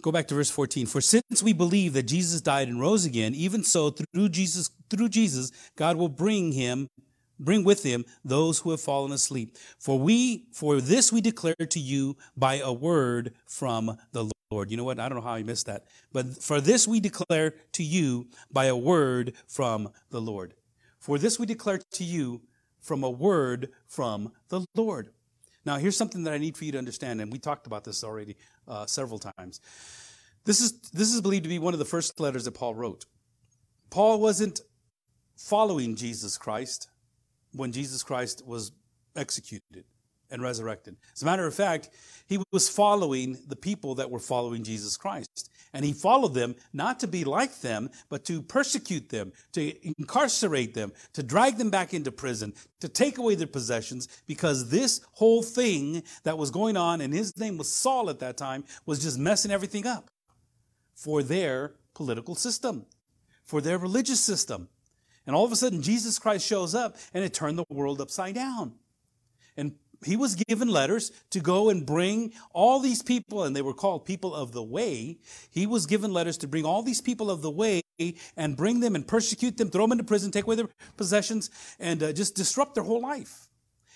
Go back to verse fourteen. For since we believe that Jesus died and rose again, even so through Jesus, through Jesus, God will bring him bring with him those who have fallen asleep. For we, for this we declare to you by a word from the Lord. You know what? I don't know how I missed that. But for this we declare to you by a word from the Lord. For this we declare to you from a word from the Lord. Now, here's something that I need for you to understand, and we talked about this already uh, several times. This is this is believed to be one of the first letters that Paul wrote. Paul wasn't following Jesus Christ when Jesus Christ was executed and resurrected. As a matter of fact, he was following the people that were following Jesus Christ. And he followed them not to be like them, but to persecute them, to incarcerate them, to drag them back into prison, to take away their possessions, because this whole thing that was going on, and his name was Saul at that time, was just messing everything up for their political system, for their religious system. And all of a sudden, Jesus Christ shows up, and it turned the world upside down. And he was given letters to go and bring all these people, and they were called people of the way. He was given letters to bring all these people of the way and bring them and persecute them, throw them into prison, take away their possessions, and uh, just disrupt their whole life.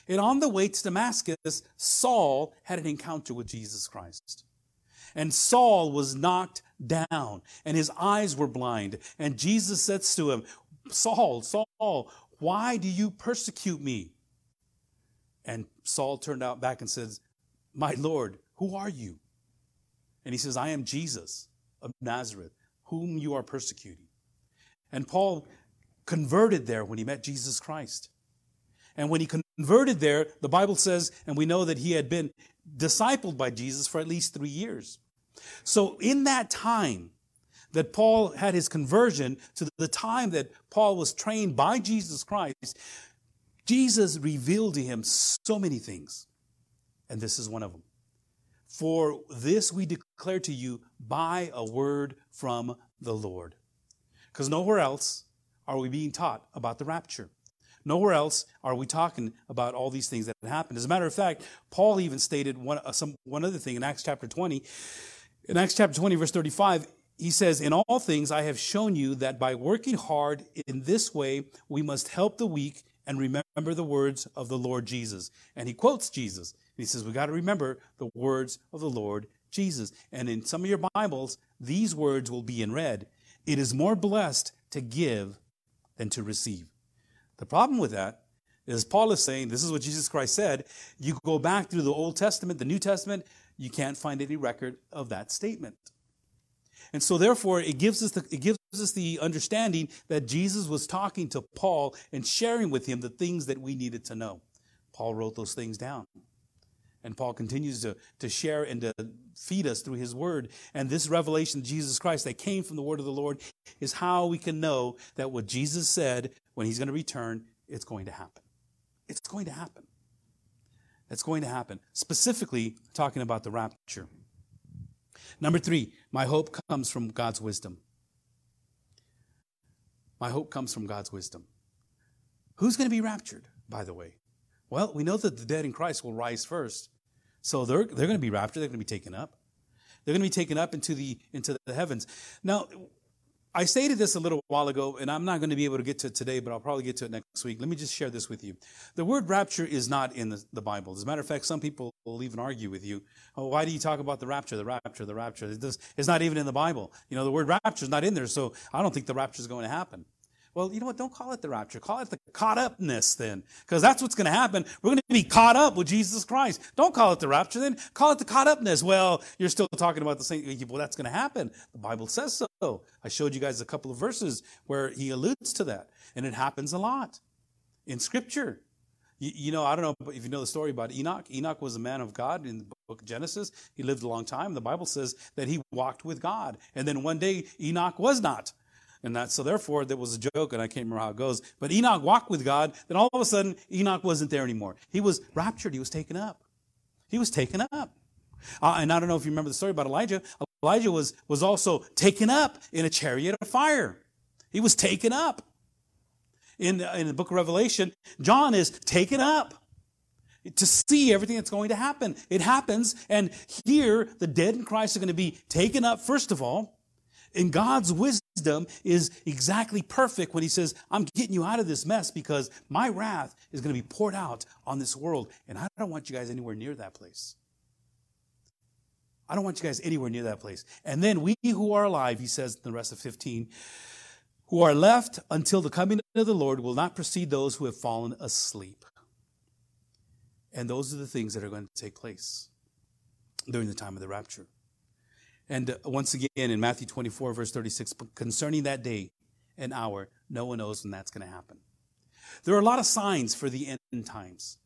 And on the way to Damascus, Saul had an encounter with Jesus Christ. And Saul was knocked down, and his eyes were blind. And Jesus says to him, Saul, Saul, why do you persecute me? And Saul turned out back and says, my Lord, who are you? And he says, I am Jesus of Nazareth, whom you are persecuting. And Paul converted there when he met Jesus Christ. And when he converted there, the Bible says, and we know that he had been discipled by Jesus for at least three years. So in that time that Paul had his conversion to the time that Paul was trained by Jesus Christ, Jesus revealed to him so many things, and this is one of them. For this we declare to you by a word from the Lord. Because nowhere else are we being taught about the rapture. Nowhere else are we talking about all these things that happened. As a matter of fact, Paul even stated one, uh, some, one other thing in Acts chapter twenty. In Acts chapter twenty, verse thirty-five, he says, in all things I have shown you that by working hard in this way, we must help the weak and remember the words of the Lord Jesus. And he quotes Jesus. And he says, we got to remember the words of the Lord Jesus. And in some of your Bibles, these words will be in red. It is more blessed to give than to receive. The problem with that is Paul is saying, this is what Jesus Christ said. You go back through the Old Testament, the New Testament, you can't find any record of that statement. And so therefore, it gives us the, it gives us the understanding that Jesus was talking to Paul and sharing with him the things that we needed to know. Paul wrote those things down. And Paul continues to, to share and to feed us through his word. And this revelation of Jesus Christ that came from the word of the Lord is how we can know that what Jesus said, when he's going to return, it's going to happen. It's going to happen. It's going to happen. Specifically, talking about the rapture. Number three, my hope comes from God's wisdom. My hope comes from God's wisdom. Who's going to be raptured, by the way? Well, we know that the dead in Christ will rise first. So they're, they're going to be raptured. They're going to be taken up. They're going to be taken up into the, into the heavens. Now, I stated this a little while ago, and I'm not going to be able to get to it today, but I'll probably get to it next week. Let me just share this with you. The word rapture is not in the, the Bible. As a matter of fact, some people will even argue with you. Oh, why do you talk about the rapture, the rapture, the rapture? It's not even in the Bible. You know, the word rapture is not in there, so I don't think the rapture is going to happen. Well, you know what? Don't call it the rapture. Call it the caught upness then, because that's what's going to happen. We're going to be caught up with Jesus Christ. Don't call it the rapture then. Call it the caught upness. Well, you're still talking about the same. Well, that's going to happen. The Bible says so. I showed you guys a couple of verses where he alludes to that, and it happens a lot in Scripture. You, you know, I don't know if you know the story about Enoch. Enoch was a man of God in the book of Genesis. He lived a long time. The Bible says that he walked with God, and then one day Enoch was not. And that, so therefore, there was a joke, and I can't remember how it goes. But Enoch walked with God, then all of a sudden, Enoch wasn't there anymore. He was raptured. He was taken up. He was taken up. Uh, and I don't know if you remember the story about Elijah. Elijah was, was also taken up in a chariot of fire. He was taken up. In, in the book of Revelation, John is taken up to see everything that's going to happen. It happens, and here, the dead in Christ are going to be taken up, first of all, in God's wisdom. wisdom is exactly perfect when he says, I'm getting you out of this mess because my wrath is going to be poured out on this world. And I don't want you guys anywhere near that place. I don't want you guys anywhere near that place. And then we who are alive, he says in the rest of fifteen, who are left until the coming of the Lord will not precede those who have fallen asleep. And those are the things that are going to take place during the time of the rapture. And once again, in Matthew twenty-four, verse thirty-six, concerning that day and hour, no one knows when that's going to happen. There are a lot of signs for the end times.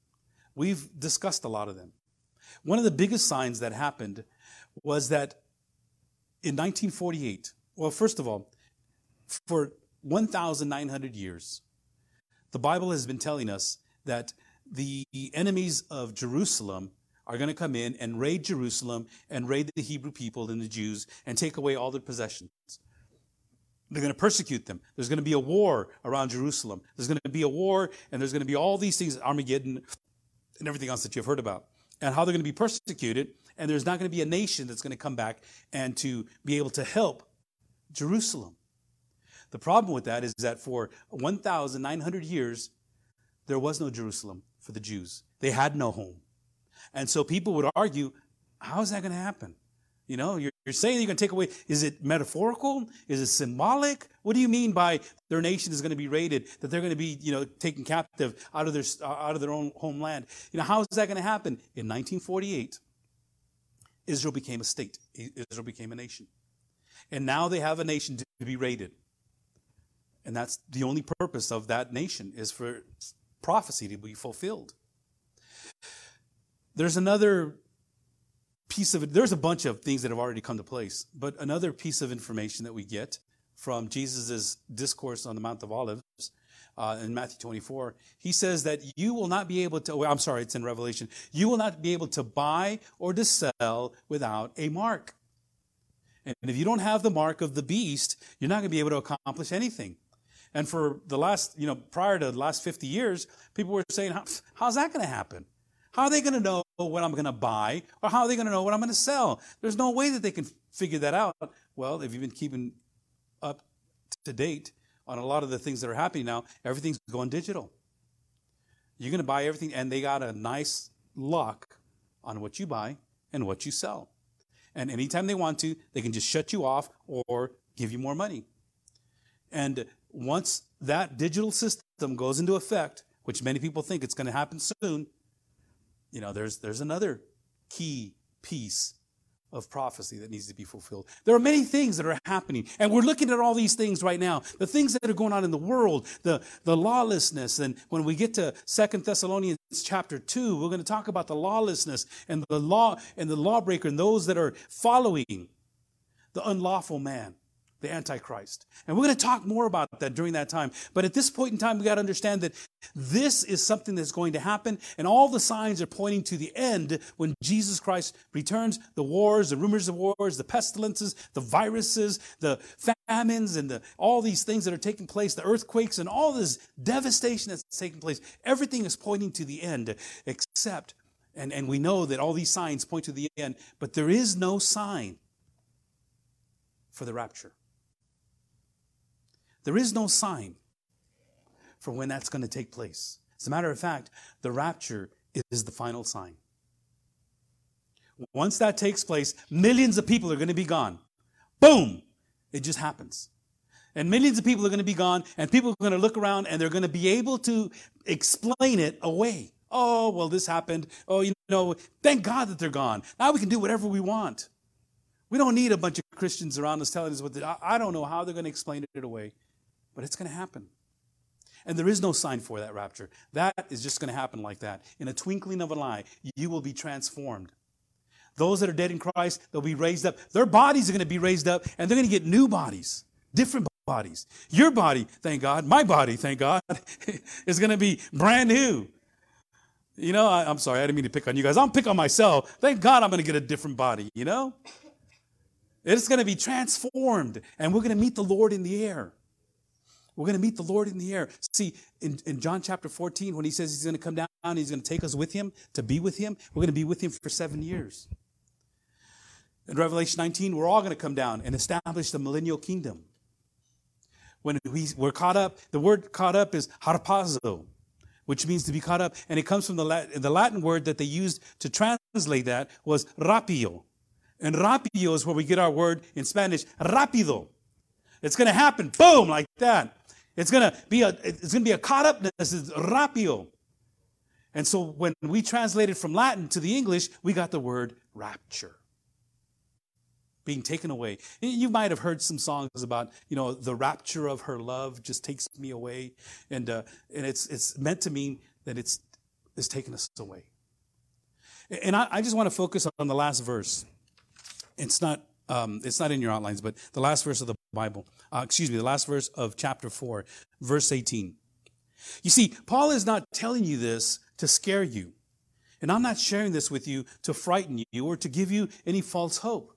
We've discussed a lot of them. One of the biggest signs that happened was that in nineteen forty-eight, well, first of all, for nineteen hundred years, the Bible has been telling us that the enemies of Jerusalem are going to come in and raid Jerusalem and raid the Hebrew people and the Jews and take away all their possessions. They're going to persecute them. There's going to be a war around Jerusalem. There's going to be a war, and there's going to be all these things, Armageddon and everything else that you've heard about, and how they're going to be persecuted, and there's not going to be a nation that's going to come back and to be able to help Jerusalem. The problem with that is that for nineteen hundred years, there was no Jerusalem for the Jews. They had no home. And so people would argue, how is that going to happen? You know, you're, you're saying you're going to take away, is it metaphorical? Is it symbolic? What do you mean by their nation is going to be raided, that they're going to be, you know, taken captive out of their, uh, out of their own homeland? You know, how is that going to happen? In nineteen forty-eight, Israel became a state. Israel became a nation. And now they have a nation to be raided. And that's the only purpose of that nation, is for prophecy to be fulfilled. There's another piece of it. There's a bunch of things that have already come to place, but another piece of information that we get from Jesus' discourse on the Mount of Olives uh, in Matthew twenty-four, he says that you will not be able to, well, I'm sorry, it's in Revelation, you will not be able to buy or to sell without a mark. And if you don't have the mark of the beast, you're not going to be able to accomplish anything. And for the last, you know, prior to the last fifty years, people were saying, How, how's that going to happen? How are they going to know what I'm going to buy, or how are they going to know what I'm going to sell? There's no way that they can figure that out. Well, if you've been keeping up to date on a lot of the things that are happening now, everything's going digital. You're going to buy everything, and they got a nice lock on what you buy and what you sell. And anytime they want to, they can just shut you off or give you more money. And once that digital system goes into effect, which many people think it's going to happen soon, you know, there's there's another key piece of prophecy that needs to be fulfilled. There are many things that are happening, and we're looking at all these things right now. The things that are going on in the world, the, the lawlessness, and when we get to Second Thessalonians chapter two, we're going to talk about the lawlessness and the law and the lawbreaker and those that are following the unlawful man, the Antichrist. And we're going to talk more about that during that time. But at this point in time, we got to understand that this is something that's going to happen. And all the signs are pointing to the end when Jesus Christ returns. The wars, the rumors of wars, the pestilences, the viruses, the famines, and the, all these things that are taking place, the earthquakes, and all this devastation that's taking place. Everything is pointing to the end, except, and, and we know that all these signs point to the end, but there is no sign for the rapture. There is no sign for when that's going to take place. As a matter of fact, the rapture is the final sign. Once that takes place, millions of people are going to be gone. Boom! It just happens. And millions of people are going to be gone, and people are going to look around, and they're going to be able to explain it away. Oh, well, this happened. Oh, you know, thank God that they're gone. Now we can do whatever we want. We don't need a bunch of Christians around us telling us what they, I don't know how they're going to explain it away. But it's going to happen. And there is no sign for that rapture. That is just going to happen like that. In a twinkling of an eye, you will be transformed. Those that are dead in Christ, they'll be raised up. Their bodies are going to be raised up, and they're going to get new bodies, different bodies. Your body, thank God, my body, thank God, is going to be brand new. You know, I, I'm sorry, I didn't mean to pick on you guys. I'll pick on myself. Thank God I'm going to get a different body, you know? It's going to be transformed, and we're going to meet the Lord in the air. We're going to meet the Lord in the air. See, in, in John chapter fourteen, when he says he's going to come down and he's going to take us with him, to be with him, we're going to be with him for seven years. In Revelation nineteen, we're all going to come down and establish the millennial kingdom. When we we're caught up, the word caught up is harpazo, which means to be caught up. And it comes from the Latin, the Latin word that they used to translate that was rapio. And rapio is where we get our word in Spanish, rápido. It's going to happen, boom, like that. It's going to be a, it's going to be a caught upness, it's rapio. And so when we translated from Latin to the English, we got the word rapture. Being taken away. You might have heard some songs about, you know, the rapture of her love just takes me away, and uh, and it's it's meant to mean that it's it's taken us away. And I, I just want to focus on the last verse. It's not um, it's not in your outlines, but the last verse of the Bible. Uh, excuse me, the last verse of chapter four, verse eighteen. You see, Paul is not telling you this to scare you, and I'm not sharing this with you to frighten you or to give you any false hope.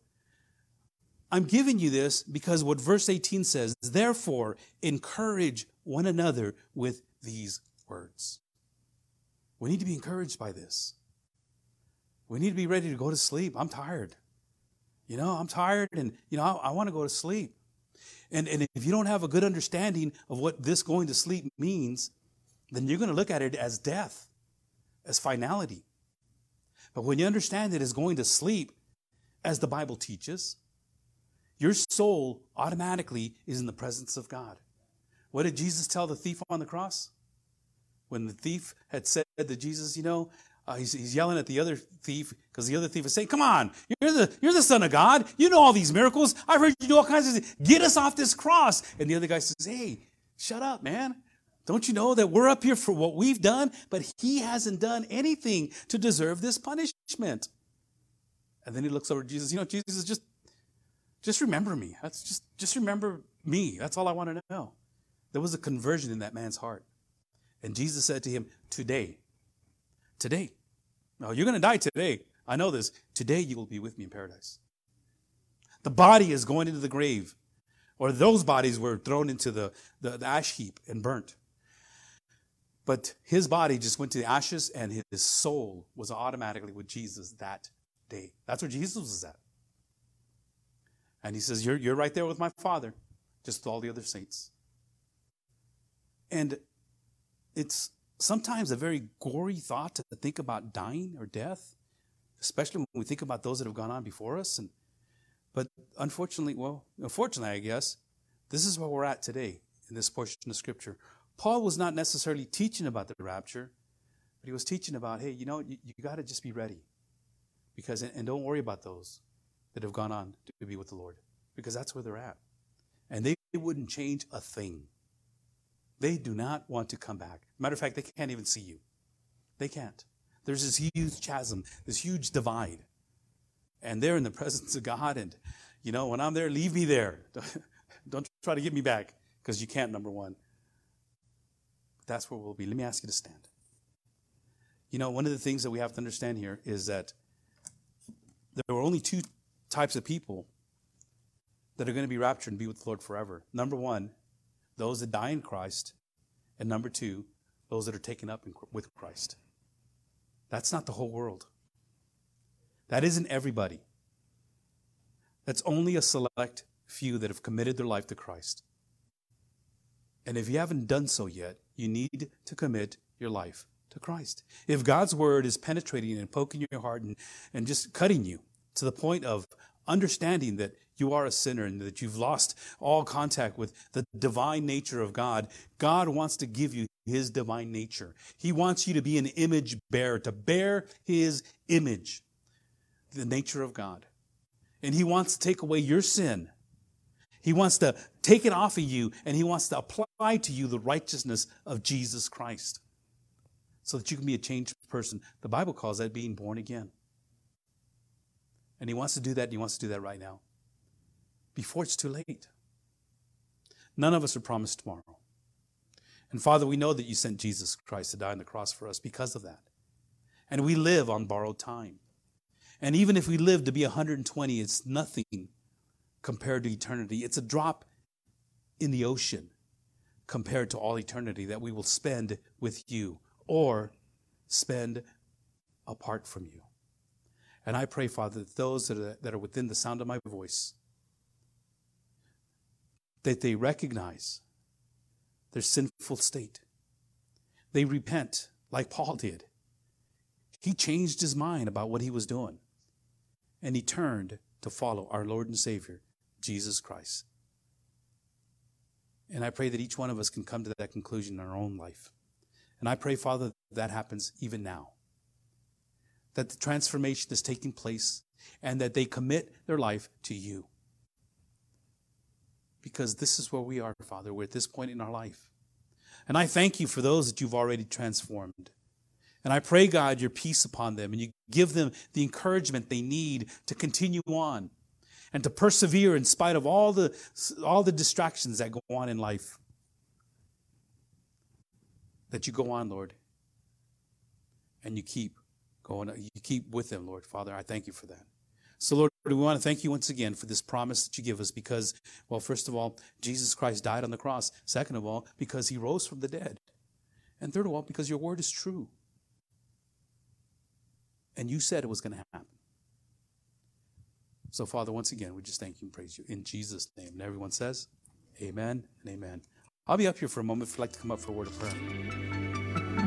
I'm giving you this because what verse eighteen says, therefore, encourage one another with these words. We need to be encouraged by this. We need to be ready to go to sleep. I'm tired. You know, I'm tired and, you know, I, I want to go to sleep. And, and if you don't have a good understanding of what this going to sleep means, then you're going to look at it as death, as finality. But when you understand it as going to sleep, as the Bible teaches, your soul automatically is in the presence of God. What did Jesus tell the thief on the cross? When the thief had said to Jesus, you know, uh, he's, he's yelling at the other thief because the other thief is saying, come on, you're the, you're the son of God. You know all these miracles. I've heard you do all kinds of things. Get us off this cross. And the other guy says, hey, shut up, man. Don't you know that we're up here for what we've done, but he hasn't done anything to deserve this punishment. And then he looks over at Jesus. You know, Jesus, just Just remember me. That's just, just remember me. That's all I want to know. There was a conversion in that man's heart. And Jesus said to him, today, today, no, you're going to die today. I know this. Today you will be with me in paradise. The body is going into the grave, or those bodies were thrown into the, the, the ash heap and burnt. But his body just went to the ashes, and his soul was automatically with Jesus that day. That's where Jesus was at. And he says, you're, you're right there with my Father, just with all the other saints. And it's sometimes a very gory thought to think about dying or death, especially when we think about those that have gone on before us. And But unfortunately, well, unfortunately, I guess, this is where we're at today in this portion of Scripture. Paul was not necessarily teaching about the rapture, but he was teaching about, hey, you know, you, you got to just be ready. because And, and don't worry about those that have gone on to be with the Lord, because that's where they're at. And they wouldn't change a thing. They do not want to come back. Matter of fact, they can't even see you. They can't. There's this huge chasm, this huge divide. And they're in the presence of God. And, you know, when I'm there, leave me there. Don't try to get me back, because you can't, number one. But that's where we'll be. Let me ask you to stand. You know, one of the things that we have to understand here is that there were only two types of people that are going to be raptured and be with the Lord forever. Number one, those that die in Christ. And number two, those that are taken up in, with Christ. That's not the whole world. That isn't everybody. That's only a select few that have committed their life to Christ. And if you haven't done so yet, you need to commit your life to Christ. If God's word is penetrating and poking your heart and, and just cutting you, to the point of understanding that you are a sinner and that you've lost all contact with the divine nature of God, God wants to give you his divine nature. He wants you to be an image bearer, to bear his image, the nature of God. And he wants to take away your sin. He wants to take it off of you, and he wants to apply to you the righteousness of Jesus Christ so that you can be a changed person. The Bible calls that being born again. And he wants to do that, and he wants to do that right now, before it's too late. None of us are promised tomorrow. And Father, we know that you sent Jesus Christ to die on the cross for us because of that. And we live on borrowed time. And even if we live to be one hundred twenty, it's nothing compared to eternity. It's a drop in the ocean compared to all eternity that we will spend with you or spend apart from you. And I pray, Father, that those that are, that are within the sound of my voice, that they recognize their sinful state. They repent like Paul did. He changed his mind about what he was doing, and he turned to follow our Lord and Savior, Jesus Christ. And I pray that each one of us can come to that conclusion in our own life. And I pray, Father, that happens even now, that the transformation is taking place and that they commit their life to you. Because this is where we are, Father. We're at this point in our life. And I thank you for those that you've already transformed. And I pray, God, your peace upon them, and you give them the encouragement they need to continue on and to persevere in spite of all the, all the distractions that go on in life. That you go on, Lord, and you keep going, you keep with them, Lord. Father, I thank you for that. So, Lord, we want to thank you once again for this promise that you give us because, well, first of all, Jesus Christ died on the cross. Second of all, because he rose from the dead. And third of all, because your word is true. And you said it was going to happen. So, Father, once again, we just thank you and praise you in Jesus' name. And everyone says, amen and amen. I'll be up here for a moment if you'd like to come up for a word of prayer.